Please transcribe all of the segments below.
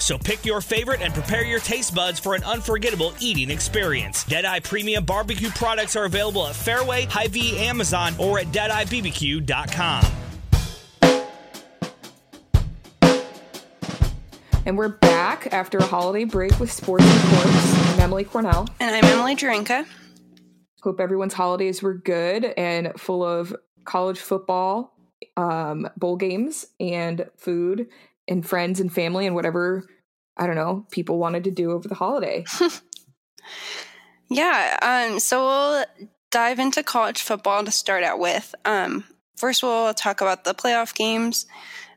So pick your favorite and prepare your taste buds for an unforgettable eating experience. Deadeye Premium Barbecue products are available at Fairway, Hy-Vee, Amazon, or at DeadeyeBBQ.com. And we're back after a holiday break with Sports and Forks. I'm Emily Cornell. And I'm Emily Drenka. Hope everyone's holidays were good and full of college football, bowl games, and food, and friends and family and whatever, I don't know, people wanted to do over the holiday. So we'll dive into college football to start out with. First, we'll talk about the playoff games.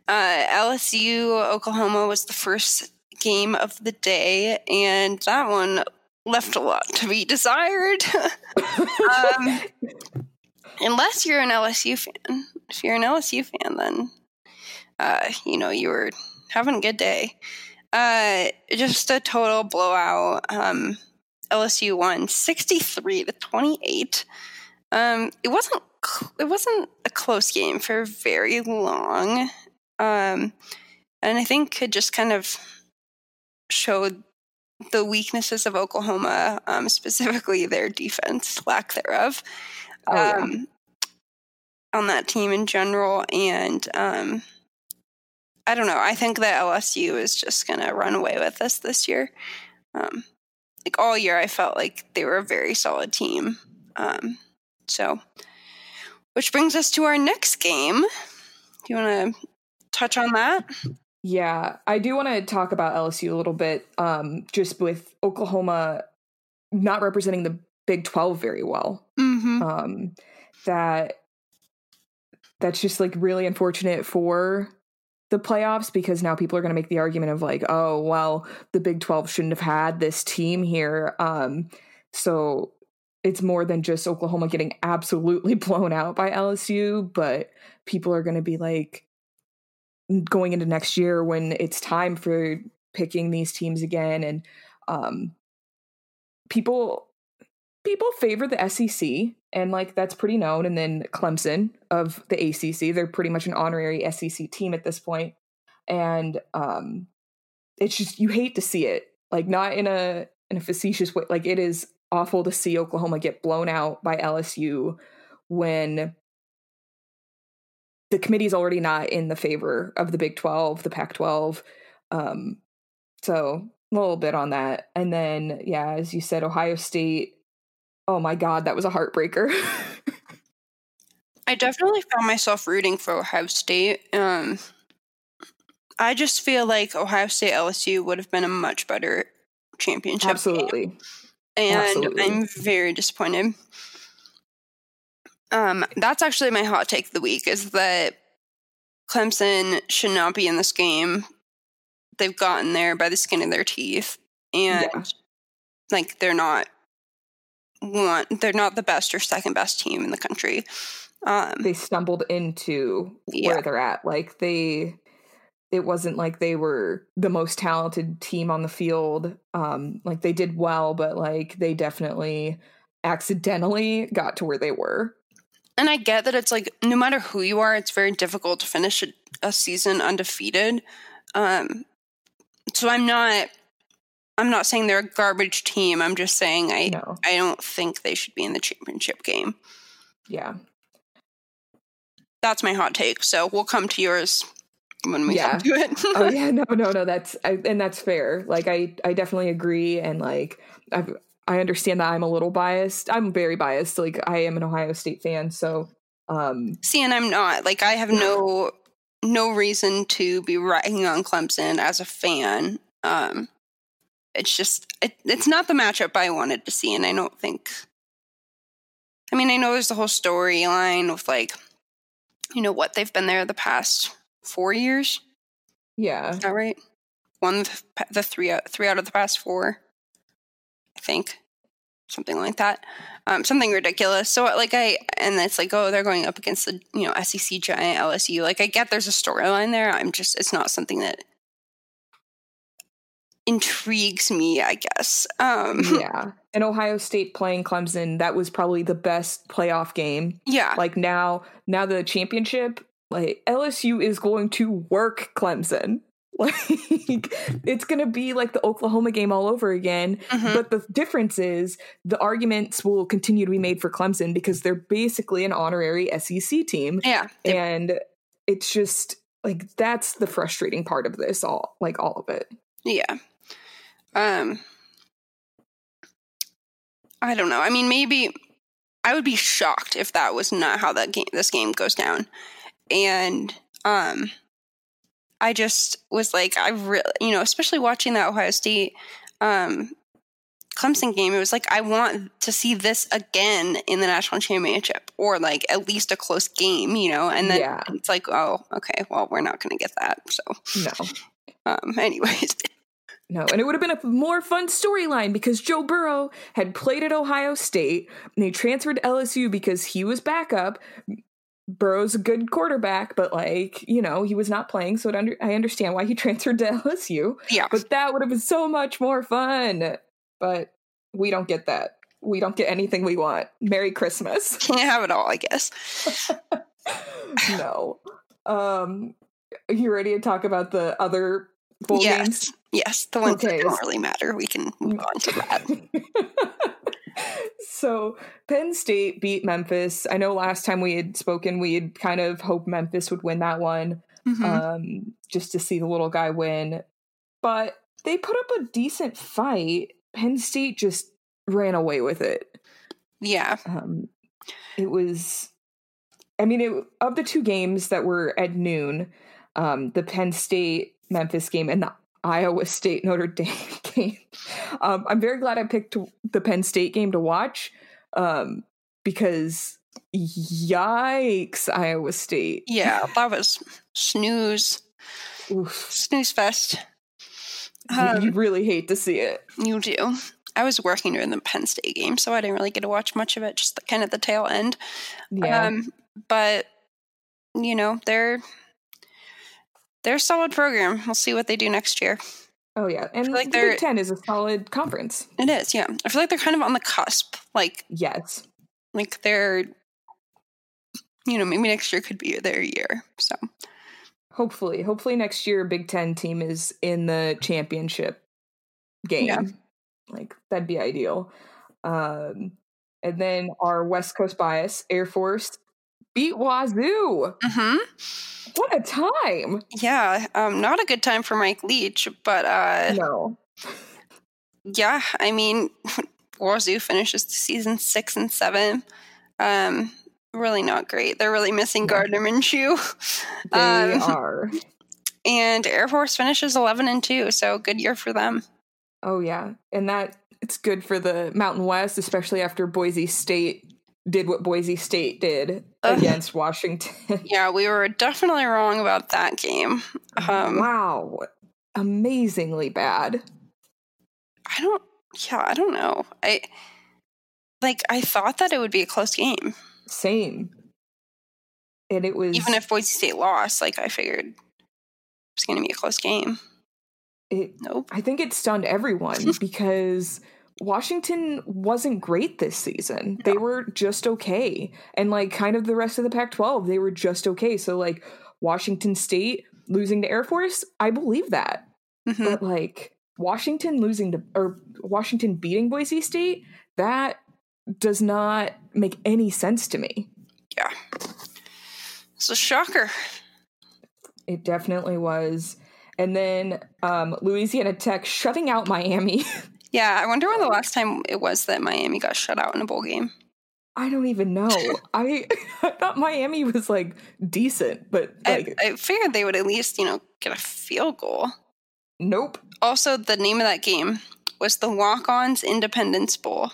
LSU, Oklahoma was the first game of the day, and that one left a lot to be desired. Unless you're an LSU fan. If you're an LSU fan, then you were having a good day. Just a total blowout. LSU won 63-28. It wasn't a close game for very long. And I think it just kind of showed the weaknesses of Oklahoma, specifically their defense, lack thereof, on that team in general. And, I don't know. I think that LSU is just going to run away with us this year. All year, I felt like they were a very solid team. Which brings us to our next game. Do you want to touch on that? Yeah, I do want to talk about LSU a little bit, just with Oklahoma not representing the Big 12 very well. Mm-hmm. That's just, really unfortunate for the playoffs, because now people are going to make the argument of the Big 12 shouldn't have had this team here. So it's more than just Oklahoma getting absolutely blown out by LSU, but people are going to be going into next year when it's time for picking these teams again. And people favor the SEC, and that's pretty known. And then Clemson of the ACC, they're pretty much an honorary SEC team at this point. And it's just, you hate to see it, not in a facetious way. It is awful to see Oklahoma get blown out by LSU when the committee's already not in the favor of the Big 12, the Pac-12. So a little bit on that. And then, as you said, Ohio State. Oh my God, that was a heartbreaker. I definitely found myself rooting for Ohio State. I just feel like Ohio State LSU would have been a much better championship. Absolutely. Game. And absolutely. I'm very disappointed. That's actually my hot take of the week, is that Clemson should not be in this game. They've gotten there by the skin of their teeth. And they're not the best or second best team in the country. They stumbled into where they're at. It wasn't like they were the most talented team on the field. They did well, but they definitely accidentally got to where they were. And I get that it's no matter who you are, it's very difficult to finish a season undefeated. So I'm not saying they're a garbage team. I'm just saying I don't think they should be in the championship game. Yeah. That's my hot take. So we'll come to yours when we come to it. No. And that's fair. I definitely agree. And I understand that I'm a little biased. I'm very biased. I am an Ohio State fan. So, see, and I'm not, I have no reason to be ragging on Clemson as a fan. It's just, it's not the matchup I wanted to see, and I don't think, I know there's the whole storyline with, what, they've been there the past 4 years? Yeah. Is that right? won the three out of the past four, I think, something like that, something ridiculous. So like and it's like, oh, they're going up against the, you know, SEC giant LSU. Like I get there's a storyline there. It's not something that intrigues me, I guess. Yeah. And Ohio State playing Clemson, that was probably the best playoff game. Yeah. Like now the championship, like LSU is going to work Clemson. Like it's going to be like the Oklahoma game all over again. Mm-hmm. But the difference is the arguments will continue to be made for Clemson because they're basically an honorary SEC team. Yeah. And it's just like, that's the frustrating part of this all, like all of it. Yeah. I don't know. I mean, maybe I would be shocked if that was not how this game goes down. And I just was like, I really, you know, especially watching that Ohio State Clemson game, it was like, I want to see this again in the national championship, or like at least a close game, you know? And then It's like, oh, okay, well, we're not going to get that. So no. Anyways. No, and it would have been a more fun storyline because Joe Burrow had played at Ohio State and he transferred to LSU because he was backup. Burrow's a good quarterback, but like, you know, he was not playing, so I understand why he transferred to LSU. Yeah. But that would have been so much more fun. But we don't get that. We don't get anything we want. Merry Christmas. Can't have it all, I guess. No. You ready to talk about the other bowl games? Yes, the ones that don't really matter. We can move on to that. So Penn State beat Memphis. I know last time we had spoken, we had kind of hoped Memphis would win that one, just to see the little guy win. But they put up a decent fight. Penn State just ran away with it. Yeah. It was, I mean, of the two games that were at noon, the Penn State-Memphis game and the Iowa State Notre Dame game. I'm very glad I picked the Penn State game to watch because yikes, Iowa State. Yeah, that was snooze. Oof. Snooze fest. You really hate to see it. You do. I was working during the Penn State game, so I didn't really get to watch much of it, just kind of the tail end. Yeah. But, you know, they're a solid program. We'll see what they do next year. Oh, yeah. And like the Big Ten is a solid conference. It is, yeah. I feel like they're kind of on the cusp. Like, yes. Like they're, you know, maybe next year could be their year. So hopefully. Hopefully next year Big Ten team is in the championship game. Yeah. Like, that'd be ideal. And then our West Coast bias, Air Force, beat Wazoo. Mm-hmm. What a time. Yeah. Not a good time for Mike Leach, but no. Yeah, I mean, Wazoo finishes the season 6-7. Really not great. They're really missing Gardner Minshew. They are. And Air Force finishes 11-2, so good year for them. Oh yeah. And it's good for the Mountain West, especially after Boise State did what Boise State did against Washington. Yeah, we were definitely wrong about that game. Wow. Amazingly bad. I don't know. I thought that it would be a close game. Same. And it was... Even if Boise State lost, like, I figured it was going to be a close game. Nope. I think it stunned everyone because... Washington wasn't great this season. No. They were just okay. And like kind of the rest of the Pac-12, they were just okay. So like Washington State losing to Air Force, I believe that. Mm-hmm. But like Washington beating Boise State, that does not make any sense to me. Yeah. It's a shocker. It definitely was. And then Louisiana Tech shutting out Miami. Yeah, I wonder when the last time it was that Miami got shut out in a bowl game. I don't even know. I thought Miami was, like, decent, but... Like, I figured they would at least, you know, get a field goal. Nope. Also, the name of that game was the Walk-On's Independence Bowl.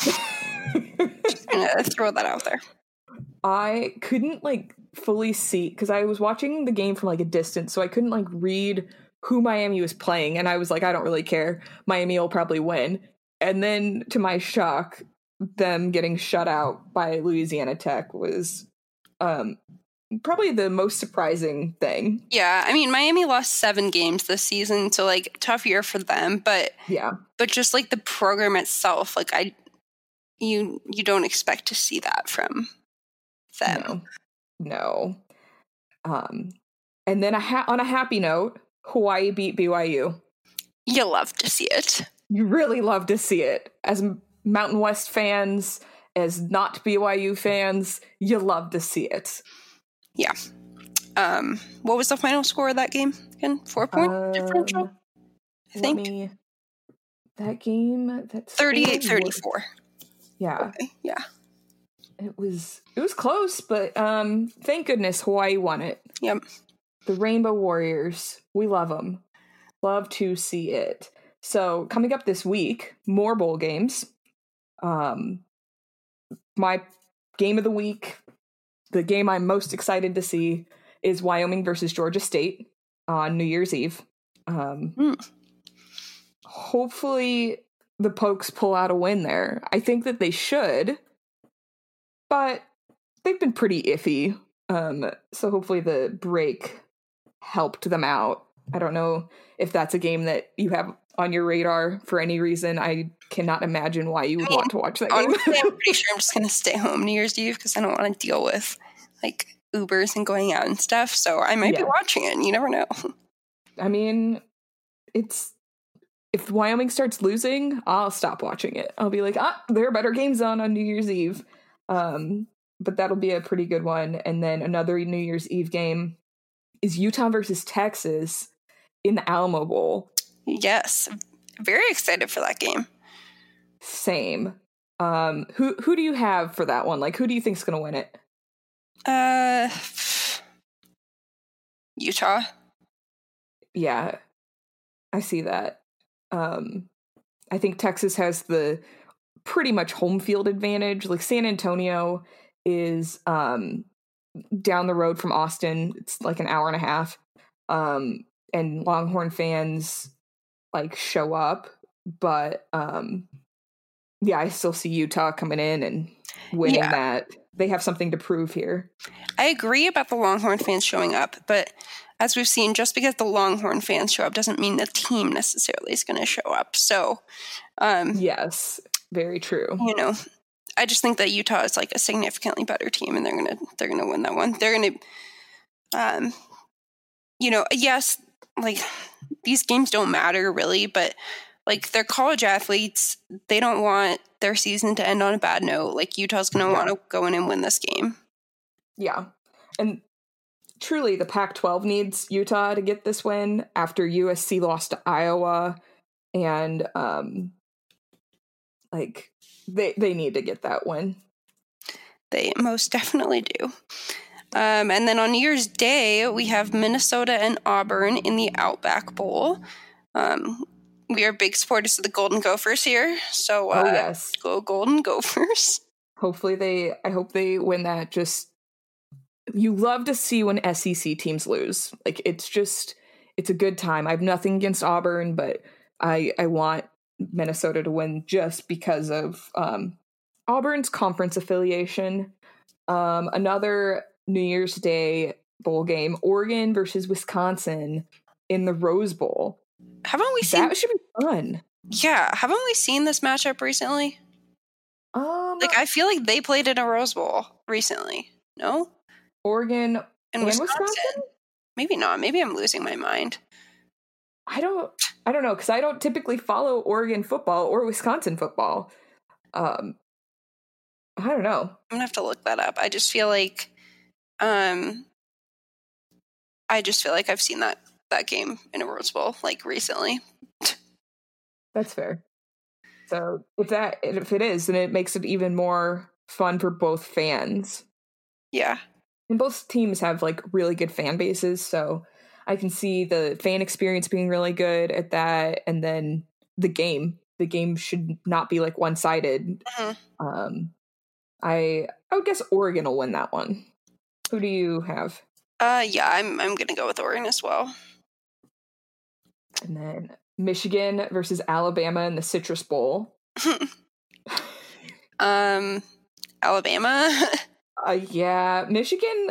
Just gonna throw that out there. I couldn't, like, fully see, because I was watching the game from, like, a distance, so I couldn't, like, read who Miami was playing, and I was like, I don't really care. Miami will probably win. And then, to my shock, them getting shut out by Louisiana Tech was probably the most surprising thing. Yeah, I mean, Miami lost 7 games this season, so, like, tough year for them. But yeah, but just, like, the program itself, like, you don't expect to see that from them. No. And then on a happy note, Hawaii beat BYU. You love to see it. You really love to see it. As Mountain West fans, as not BYU fans, you love to see it. Yeah. What was the final score of that game again? 4-point differential, I think. That game, that's 38-34. Yeah. Okay. Yeah. It was close, but thank goodness Hawaii won it. Yep. The Rainbow Warriors, we love them. Love to see it. So coming up this week, more bowl games. My game of the week, the game I'm most excited to see, is Wyoming versus Georgia State on New Year's Eve. Hopefully the Pokes pull out a win there. I think that they should, but they've been pretty iffy. So hopefully the break helped them out. I don't know if that's a game that you have on your radar for any reason. I cannot imagine why you would want to watch that honestly, game. I'm pretty sure I'm just going to stay home New Year's Eve because I don't want to deal with, like, Ubers and going out and stuff. So I might be watching it. And you never know. I mean, if Wyoming starts losing, I'll stop watching it. I'll be like, there are better games on New Year's Eve. But that'll be a pretty good one. And then another New Year's Eve game is Utah versus Texas in the Alamo Bowl. Yes. Very excited for that game. Same. Who do you have for that one? Like, who do you think's going to win it? Utah. Yeah. I see that. I think Texas has the pretty much home field advantage. Like, San Antonio is down the road from Austin. It's like an hour and a half. And Longhorn fans, like, show up, but I still see Utah coming in and winning that. They have something to prove here. I agree about the Longhorn fans showing up, but as we've seen, just because the Longhorn fans show up doesn't mean the team necessarily is going to show up. So yes, very true. You know, I just think that Utah is, like, a significantly better team, and they're gonna win that one. They're gonna, yes, like, these games don't matter really, but, like, they're college athletes. They don't want their season to end on a bad note. Like, Utah's gonna want to go in and win this game. Yeah, and truly, the Pac-12 needs Utah to get this win after USC lost to Iowa, and like, they need to get that win. They most definitely do. And then on New Year's Day, we have Minnesota and Auburn in the Outback Bowl. We are big supporters of the Golden Gophers here, so go Golden Gophers. I hope they win that. Just, you love to see when SEC teams lose. Like, it's a good time. I have nothing against Auburn, but I want Minnesota to win just because of Auburn's conference affiliation. Another New Year's Day bowl game, Oregon versus Wisconsin in the Rose Bowl. That should be fun. Yeah. Haven't we seen this matchup recently? Like, I feel like they played in a Rose Bowl recently. No? Oregon and Wisconsin? Maybe not. Maybe I'm losing my mind. I don't know, because I don't typically follow Oregon football or Wisconsin football. I don't know. I'm gonna have to look that up. I just feel like I've seen that game in a Rose Bowl, like, recently. That's fair. So if it is, then it makes it even more fun for both fans. Yeah. And both teams have, like, really good fan bases, so I can see the fan experience being really good at that. And then the game should not be, like, one-sided. Mm-hmm. I would guess Oregon will win that one. Who do you have? I'm going to go with Oregon as well. And then Michigan versus Alabama in the Citrus Bowl. Alabama. Yeah, Michigan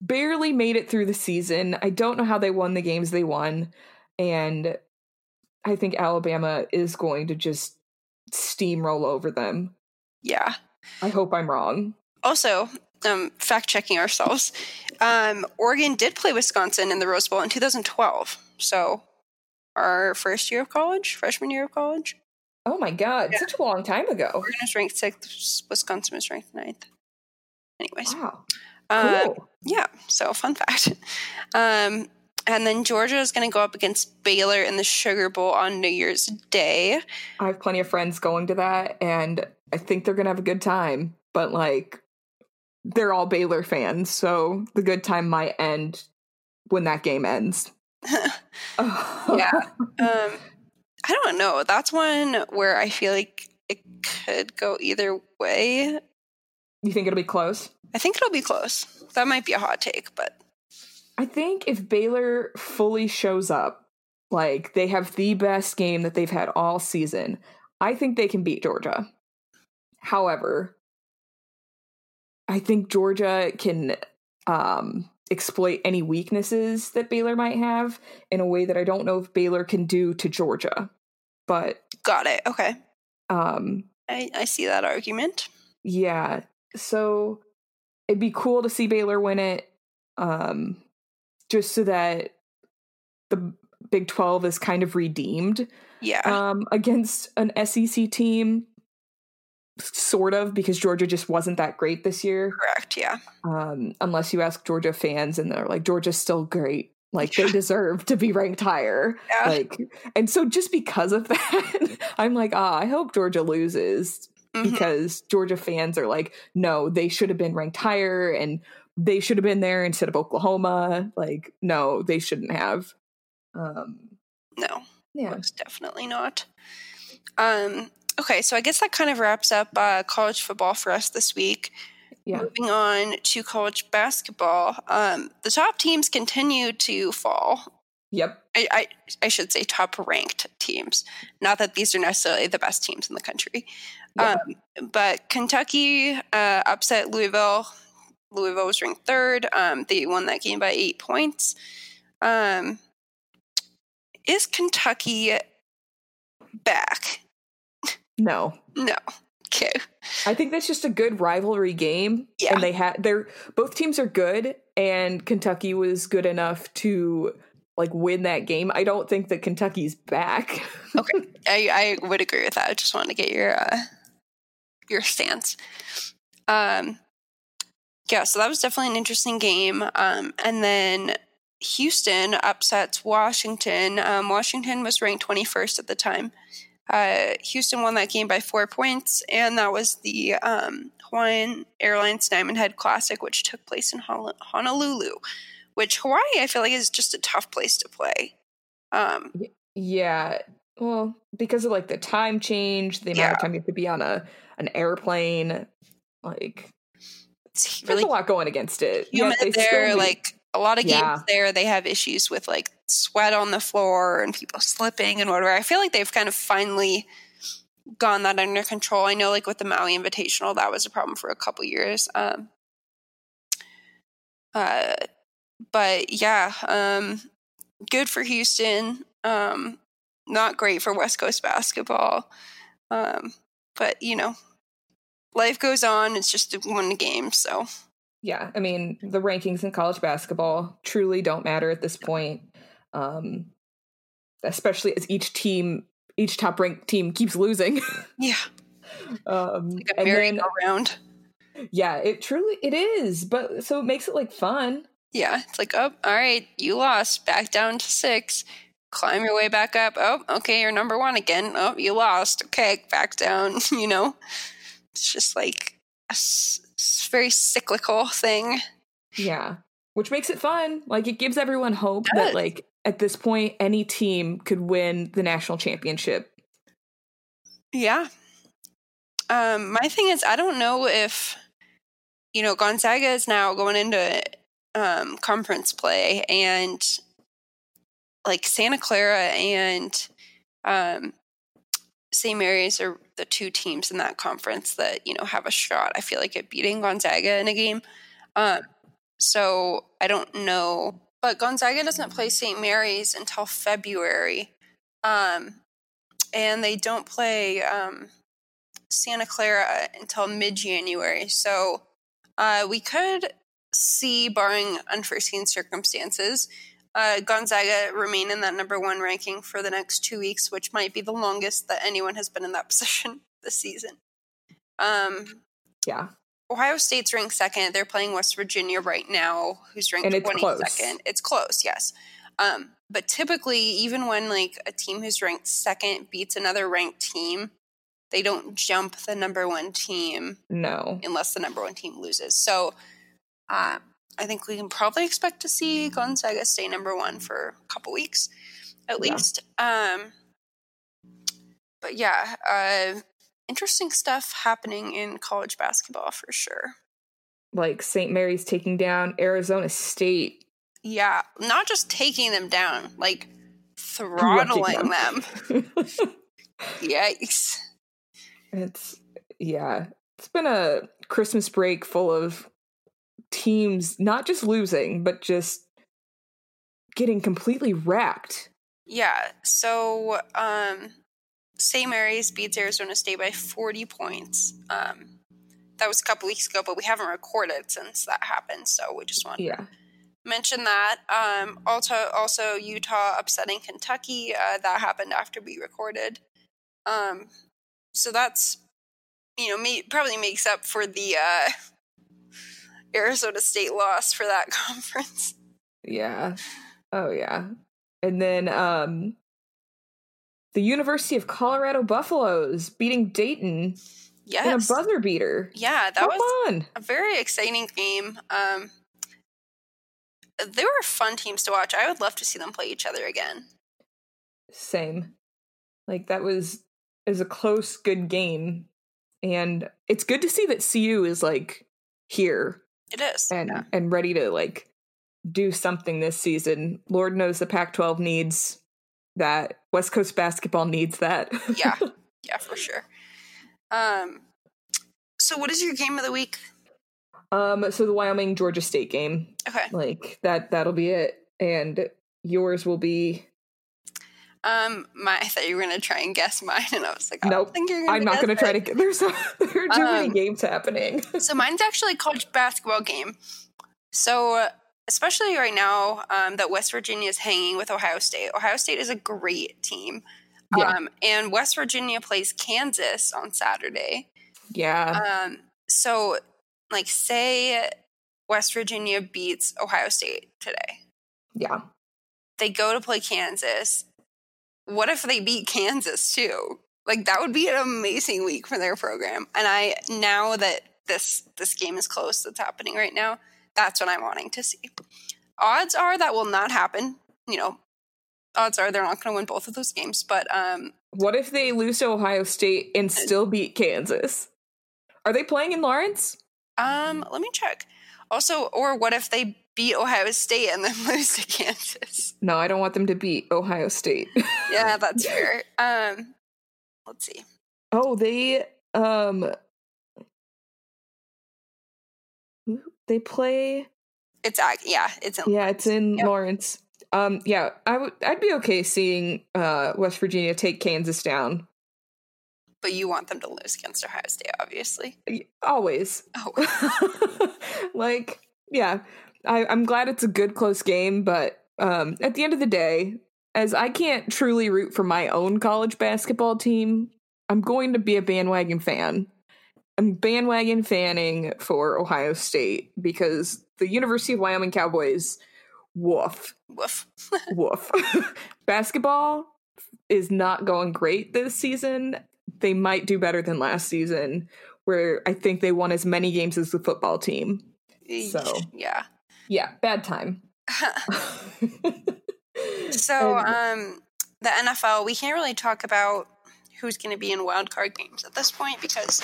barely made it through the season. I don't know how they won the games they won. And I think Alabama is going to just steamroll over them. Yeah. I hope I'm wrong. Also, fact-checking ourselves, Oregon did play Wisconsin in the Rose Bowl in 2012. So our first year of college, freshman year of college. Oh my God, yeah. Such a long time ago. Oregon was ranked 6th, Wisconsin was ranked 9th. Anyways. Wow. Cool. Yeah, so fun fact. And then Georgia is going to go up against Baylor in the Sugar Bowl on New Year's Day. I have plenty of friends going to that, and I think they're going to have a good time. But, like, they're all Baylor fans, so the good time might end when that game ends. Yeah. I don't know. That's one where I feel like it could go either way. You think it'll be close? I think it'll be close. That might be a hot take, but... I think if Baylor fully shows up, like, they have the best game that they've had all season, I think they can beat Georgia. However, I think Georgia can exploit any weaknesses that Baylor might have in a way that I don't know if Baylor can do to Georgia. But got it. Okay. I see that argument. Yeah. So it'd be cool to see Baylor win it. Just so that the Big 12 is kind of redeemed, yeah, against an SEC team, sort of, because Georgia just wasn't that great this year. Correct, yeah. Unless you ask Georgia fans, and they're like, Georgia's still great. Like, they deserve to be ranked higher. Yeah. Like, and so just because of that, I'm like, I hope Georgia loses, mm-hmm. because Georgia fans are like, no, they should have been ranked higher, and they should have been there instead of Oklahoma. Like, no, they shouldn't have. No, yeah, most definitely not. Okay, so I guess that kind of wraps up college football for us this week. Yeah. Moving on to college basketball, the top teams continue to fall. Yep. I should say top-ranked teams. Not that these are necessarily the best teams in the country. Yeah. But Kentucky upset Louisville. Louisville was ranked third. They won that game by 8 points. Is Kentucky back? No. No. Okay. I think that's just a good rivalry game. Yeah. And they're both teams are good, and Kentucky was good enough to like win that game. I don't think that Kentucky's back. Okay. I would agree with that. I just wanted to get your stance. Yeah, so that was definitely an interesting game. And then Houston upsets Washington. Washington was ranked 21st at the time. Houston won that game by 4 points, and that was the Hawaiian Airlines Diamond Head Classic, which took place in Honolulu, which Hawaii, I feel like, is just a tough place to play. Yeah, well, because of, like, the time change, the amount of time you have to be on an airplane, like... It's really there's a lot going against it. Humid there, like a lot of games there, they have issues with like sweat on the floor and people slipping and whatever. I feel like they've kind of finally gone that under control. I know, like with the Maui Invitational, that was a problem for a couple years. But yeah, good for Houston. Not great for West Coast basketball. But you know. Life goes on. It's just one game, so. Yeah, I mean, the rankings in college basketball truly don't matter at this point, especially as each top-ranked team keeps losing. Yeah. Like a merry-go-round. Yeah, it is, but so it makes it, like, fun. Yeah, it's like, oh, all right, you lost, back down to 6, climb your way back up, oh, okay, you're number 1 again, oh, you lost, okay, back down, you know. It's just like a very cyclical thing. Yeah. Which makes it fun. Like it gives everyone hope that like at this point, any team could win the national championship. Yeah. My thing is, I don't know if, you know, Gonzaga is now going into conference play and like Santa Clara and St. Mary's are the two teams in that conference that, you know, have a shot, I feel like, at beating Gonzaga in a game. So I don't know. But Gonzaga doesn't play St. Mary's until February. And they don't play Santa Clara until mid-January. So we could see, barring unforeseen circumstances, Gonzaga remain in that number one ranking for the next 2 weeks, which might be the longest that anyone has been in that position this season. Yeah. Ohio State's ranked second. They're playing West Virginia right now, who's ranked 22nd. It's close, yes. But typically, even when like a team who's ranked second beats another ranked team, they don't jump the number one team. No. Unless the number one team loses. So I think we can probably expect to see Gonzaga stay number one for a couple weeks at least. But yeah, interesting stuff happening in college basketball for sure. Like St. Mary's taking down Arizona State. Yeah, not just taking them down, like throttling them. Yikes. It's been a Christmas break full of teams not just losing, but just getting completely wrecked. Yeah, so St. Mary's beats Arizona State by 40 points. That was a couple weeks ago, but we haven't recorded since that happened, so we just wanted to mention that. Also, Utah upsetting Kentucky. That happened after we recorded. So that's, you know, probably makes up for the Arizona State loss for that conference. Yeah. Oh, yeah. And then the University of Colorado Buffaloes beating Dayton in a buzzer beater. Yeah, that was a very exciting game. They were fun teams to watch. I would love to see them play each other again. Same. Like, that was a close, good game. And it's good to see that CU is, like, here. It is. And ready to, like, do something this season. Lord knows the Pac-12 needs that. West Coast basketball needs that. Yeah, for sure. So what is your game of the week? So the Wyoming Georgia State game. Okay. Like that'll be it. And yours will be I thought you were gonna try and guess mine, and I was like, nope, I'm not gonna try to get there are too many games happening. So mine's actually a college basketball game. So especially right now that West Virginia is hanging with Ohio State. Ohio State is a great team. Yeah. And West Virginia plays Kansas on Saturday. Yeah. So like, say West Virginia beats Ohio State today. Yeah. They go to play Kansas. What if they beat Kansas too? Like, that would be an amazing week for their program. And now that this game is close, that's happening right now, that's what I'm wanting to see. Odds are that will not happen. You know, odds are they're not going to win both of those games. But what if they lose to Ohio State and still beat Kansas? Are they playing in Lawrence? Let me check. Also, or what if they beat Ohio State and then lose to Kansas? No, I don't want them to beat Ohio State. Yeah, that's fair. Let's see. Oh, they play. It's in Lawrence. I'd be okay seeing West Virginia take Kansas down. But you want them to lose against Ohio State, obviously. Always. Oh. Like, yeah, I'm glad it's a good close game, but at the end of the day, as I can't truly root for my own college basketball team, I'm going to be a bandwagon fan. I'm bandwagon fanning for Ohio State because the University of Wyoming Cowboys, woof. Woof. Woof. Basketball is not going great this season. They might do better than last season, where I think they won as many games as the football team. So, yeah, bad time. So, the NFL, we can't really talk about who's going to be in wild card games at this point because,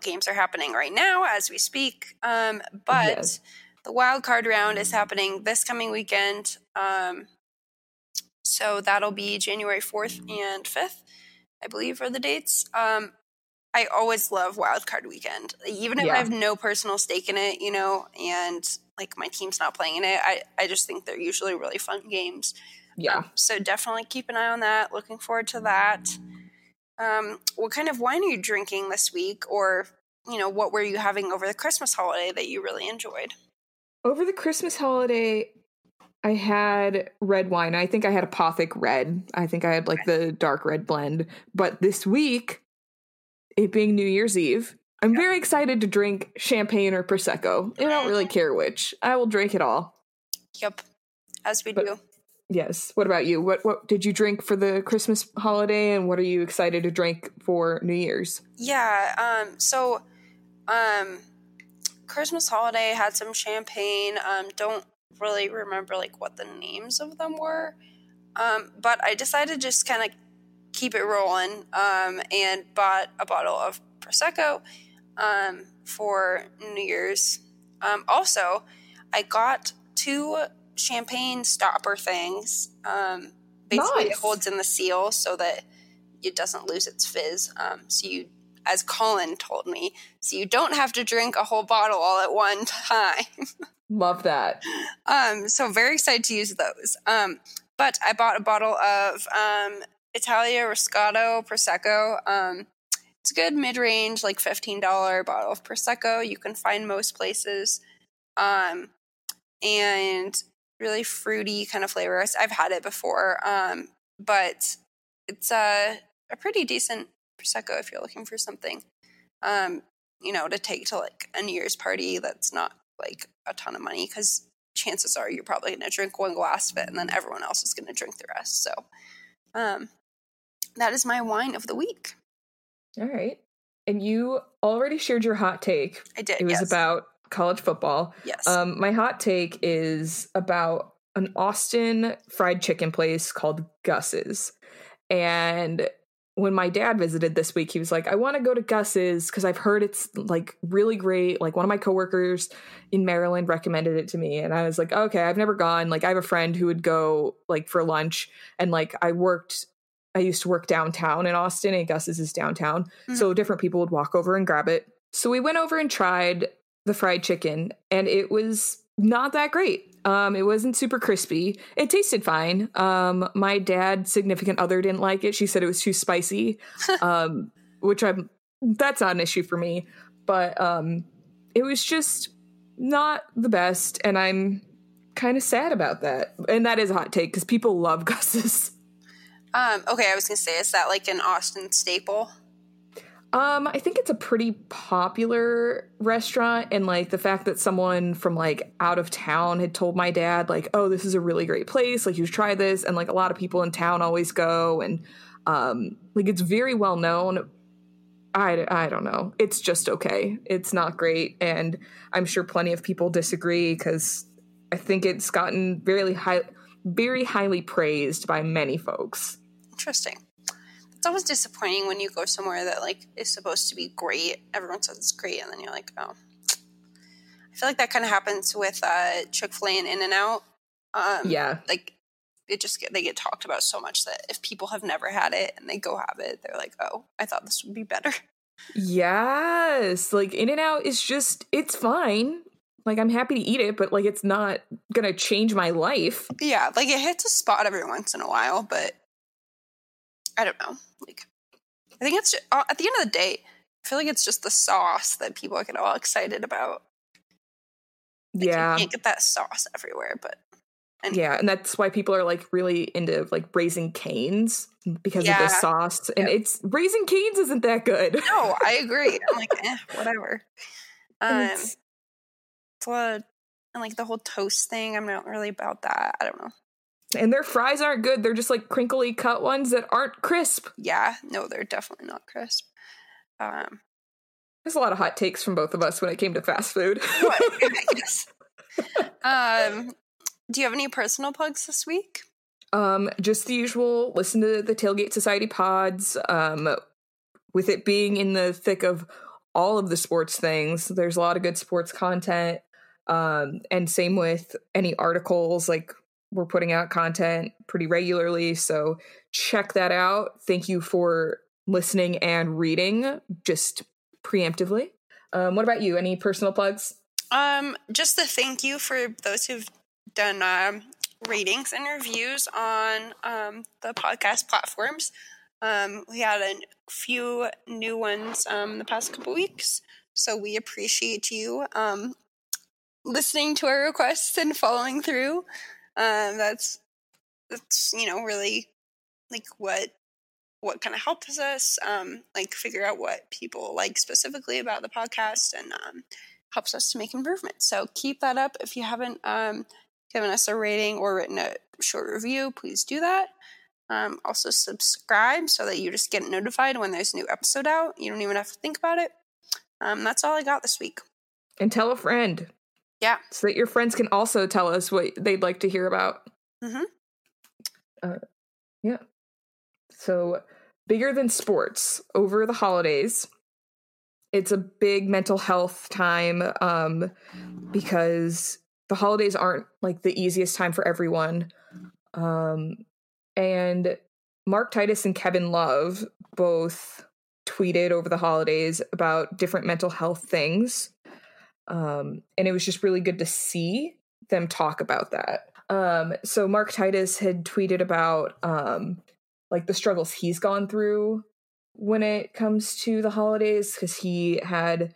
games are happening right now as we speak. But the wild card round is happening this coming weekend. So that'll be January 4th and 5th, I believe, are the dates. I always love wild card weekend, even if I have no personal stake in it, you know, and like my team's not playing in it. I just think they're usually really fun games. Yeah. So definitely keep an eye on that. Looking forward to that. What kind of wine are you drinking this week, or, you know, what were you having over the Christmas holiday that you really enjoyed? Over the Christmas holiday, I had red wine. I think I had Apothic Red. I think I had like the dark red blend. But this week, it being New Year's Eve, I'm very excited to drink champagne or Prosecco. I don't really care which. I will drink it all. Yep. As we do. Yes. What about you? What did you drink for the Christmas holiday, and what are you excited to drink for New Year's? Yeah. So Christmas holiday had some champagne. Don't really remember like what the names of them were. But I decided to just kind of keep it rolling. And bought a bottle of Prosecco for New Year's. Also, I got two champagne stopper things. Basically it holds in the seal so that it doesn't lose its fizz. So you, as Colin told me, so you don't have to drink a whole bottle all at one time. Love that. So very excited to use those. But I bought a bottle of Italia Roscato Prosecco. It's a good mid-range, like $15 bottle of Prosecco. You can find most places. And really fruity kind of flavors. I've had it before, but it's a pretty decent Prosecco if you're looking for something, you know, to take to like a New Year's party that's not like a ton of money, because chances are you're probably going to drink one glass of it and then everyone else is going to drink the rest. So that is my wine of the week. All right. And you already shared your hot take. I did. It was about college football. Yes. My hot take is about an Austin fried chicken place called Gus's. And when my dad visited this week, he was like, I want to go to Gus's because I've heard it's like really great. Like one of my coworkers in Maryland recommended it to me. And I was like, okay, I've never gone. Like I have a friend who would go like for lunch, and like I used to work downtown in Austin, and Gus's is downtown. Mm-hmm. So different people would walk over and grab it. So we went over and tried the fried chicken, and it was not that great. It wasn't super crispy. It tasted fine. My dad's significant other didn't like it. She said it was too spicy, which that's not an issue for me, but it was just not the best, and I'm kind of sad about that. And that is a hot take because people love Gus's. Okay, I was going to say, is that like an Austin staple? I think it's a pretty popular restaurant, and like the fact that someone from like out of town had told my dad like, oh, this is a really great place. Like you should try this. And like a lot of people in town always go, and like, it's very well known. I don't know. It's just okay. It's not great. And I'm sure plenty of people disagree, because I think it's gotten very highly praised by many folks. Interesting. It's always disappointing when you go somewhere that like is supposed to be great. Everyone says it's great, and then you're like, oh. I feel like that kind of happens with Chick-fil-A and In-N-Out. Yeah, like they get talked about so much that if people have never had it and they go have it, they're like, oh, I thought this would be better. Yes, like In-N-Out is just, it's fine. Like I'm happy to eat it, but like it's not gonna change my life. Yeah, like it hits a spot every once in a while, but I don't know. Like, I think it's just, at the end of the day, I feel like it's just the sauce that people get all excited about. Like, yeah, you can't get that sauce everywhere, but anyway. Yeah, and that's why people are like really into like Raising Canes because of the sauce, and it's Raising Canes isn't that good. No, I agree. I'm like, whatever. And like the whole toast thing, I'm not really about that. I don't know. And their fries aren't good. They're just like crinkly cut ones that aren't crisp. Yeah, no, they're definitely not crisp. There's a lot of hot takes from both of us when it came to fast food. Yes. Do you have any personal plugs this week? Just the usual. Listen to the Tailgate Society pods. With it being in the thick of all of the sports things, there's a lot of good sports content. And same with any articles, like we're putting out content pretty regularly. So check that out. Thank you for listening and reading just preemptively. What about you? Any personal plugs? Just a thank you for those who've done ratings and reviews on the podcast platforms. We had a few new ones the past couple weeks, so we appreciate you listening to our requests and following through. That's really like what kind of helps us like figure out what people like specifically about the podcast and helps us to make improvements. So keep that up. If you haven't given us a rating or written a short review, please do that. Also subscribe so that you just get notified when there's a new episode out. You don't even have to think about it. That's all I got this week. And tell a friend. Yeah. So that your friends can also tell us what they'd like to hear about. Mm-hmm. Yeah. So bigger than sports over the holidays. It's a big mental health time because the holidays aren't like the easiest time for everyone. And Mark Titus and Kevin Love both tweeted over the holidays about different mental health things. And it was just really good to see them talk about that. So Mark Titus had tweeted about like the struggles he's gone through when it comes to the holidays, because he had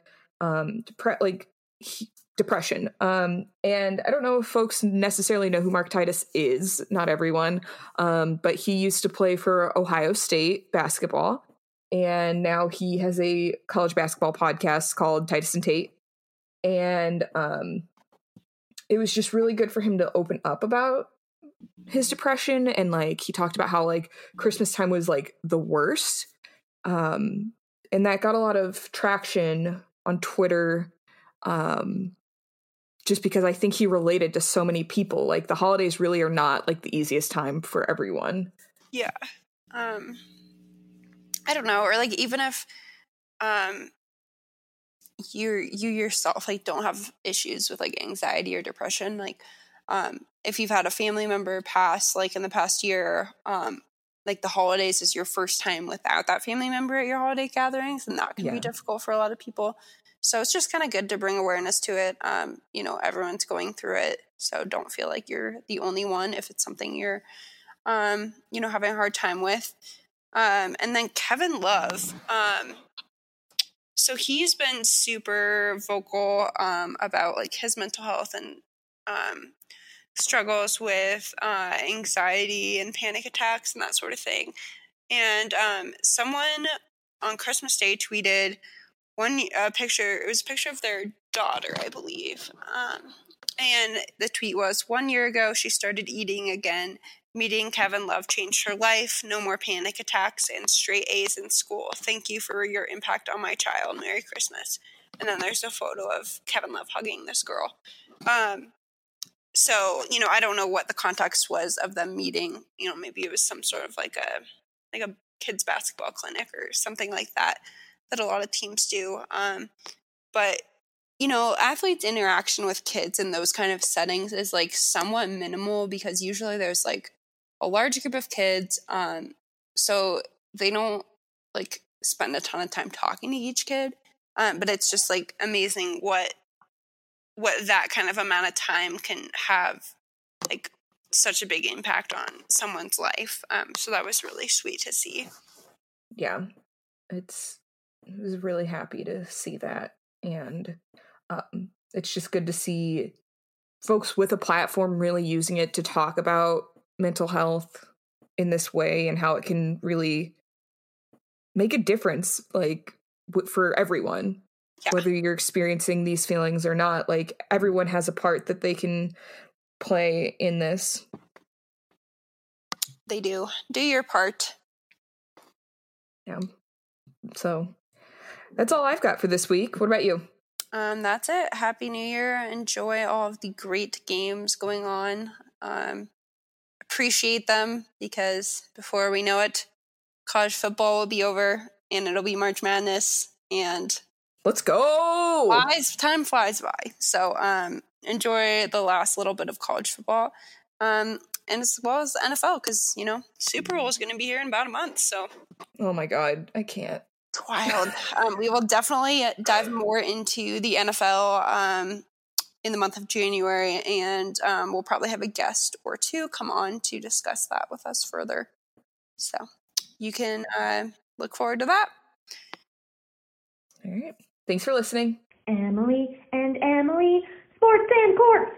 depression. And I don't know if folks necessarily know who Mark Titus is, not everyone, but he used to play for Ohio State basketball, and now he has a college basketball podcast called Titus and Tate. And it was just really good for him to open up about his depression, and like he talked about how like Christmas time was like the worst, and that got a lot of traction on Twitter, just because I think he related to so many people. Like the holidays really are not like the easiest time for everyone. Yeah. I don't know. Or like, even if, you yourself, like don't have issues with like anxiety or depression. Like, if you've had a family member pass, like in the past year, like the holidays is your first time without that family member at your holiday gatherings. And that can be difficult for a lot of people. So it's just kind of good to bring awareness to it. Everyone's going through it. So don't feel like you're the only one if it's something you're, having a hard time with. And then Kevin Love. So he's been super vocal about like his mental health and struggles with anxiety and panic attacks and that sort of thing. And someone on Christmas Day tweeted a picture of their daughter, I believe. And the tweet was, 1 year ago, she started eating again. Meeting Kevin Love changed her life. No more panic attacks and straight A's in school. Thank you for your impact on my child. Merry Christmas. And then there's a photo of Kevin Love hugging this girl. So, I don't know what the context was of them meeting. Maybe it was some sort of like a kids basketball clinic or something like that a lot of teams do. But, athletes' interaction with kids in those kind of settings is like somewhat minimal, because usually there's like a large group of kids. So they don't like spend a ton of time talking to each kid. But it's just like amazing what that kind of amount of time can have like such a big impact on someone's life. So that was really sweet to see. Yeah. I was really happy to see that. And it's just good to see folks with a platform really using it to talk about mental health in this way and how it can really make a difference, like for everyone, whether you're experiencing these feelings or not. Like everyone has a part that they can play in this. They do. Do your part. Yeah. So that's all I've got for this week. What about you? That's it. Happy New Year. Enjoy all of the great games going on. Appreciate them, because before we know it, college football will be over and it'll be March Madness. And let's go. Time flies by. So enjoy the last little bit of college football, and as well as the NFL, because, you know, Super Bowl is going to be here in about a month, so. Oh, my God. I can't. It's wild. We will definitely dive more into the NFL in the month of January, and we'll probably have a guest or two come on to discuss that with us further. So you can look forward to that. All right. Thanks for listening. Emily and Emily, Sports and Forks.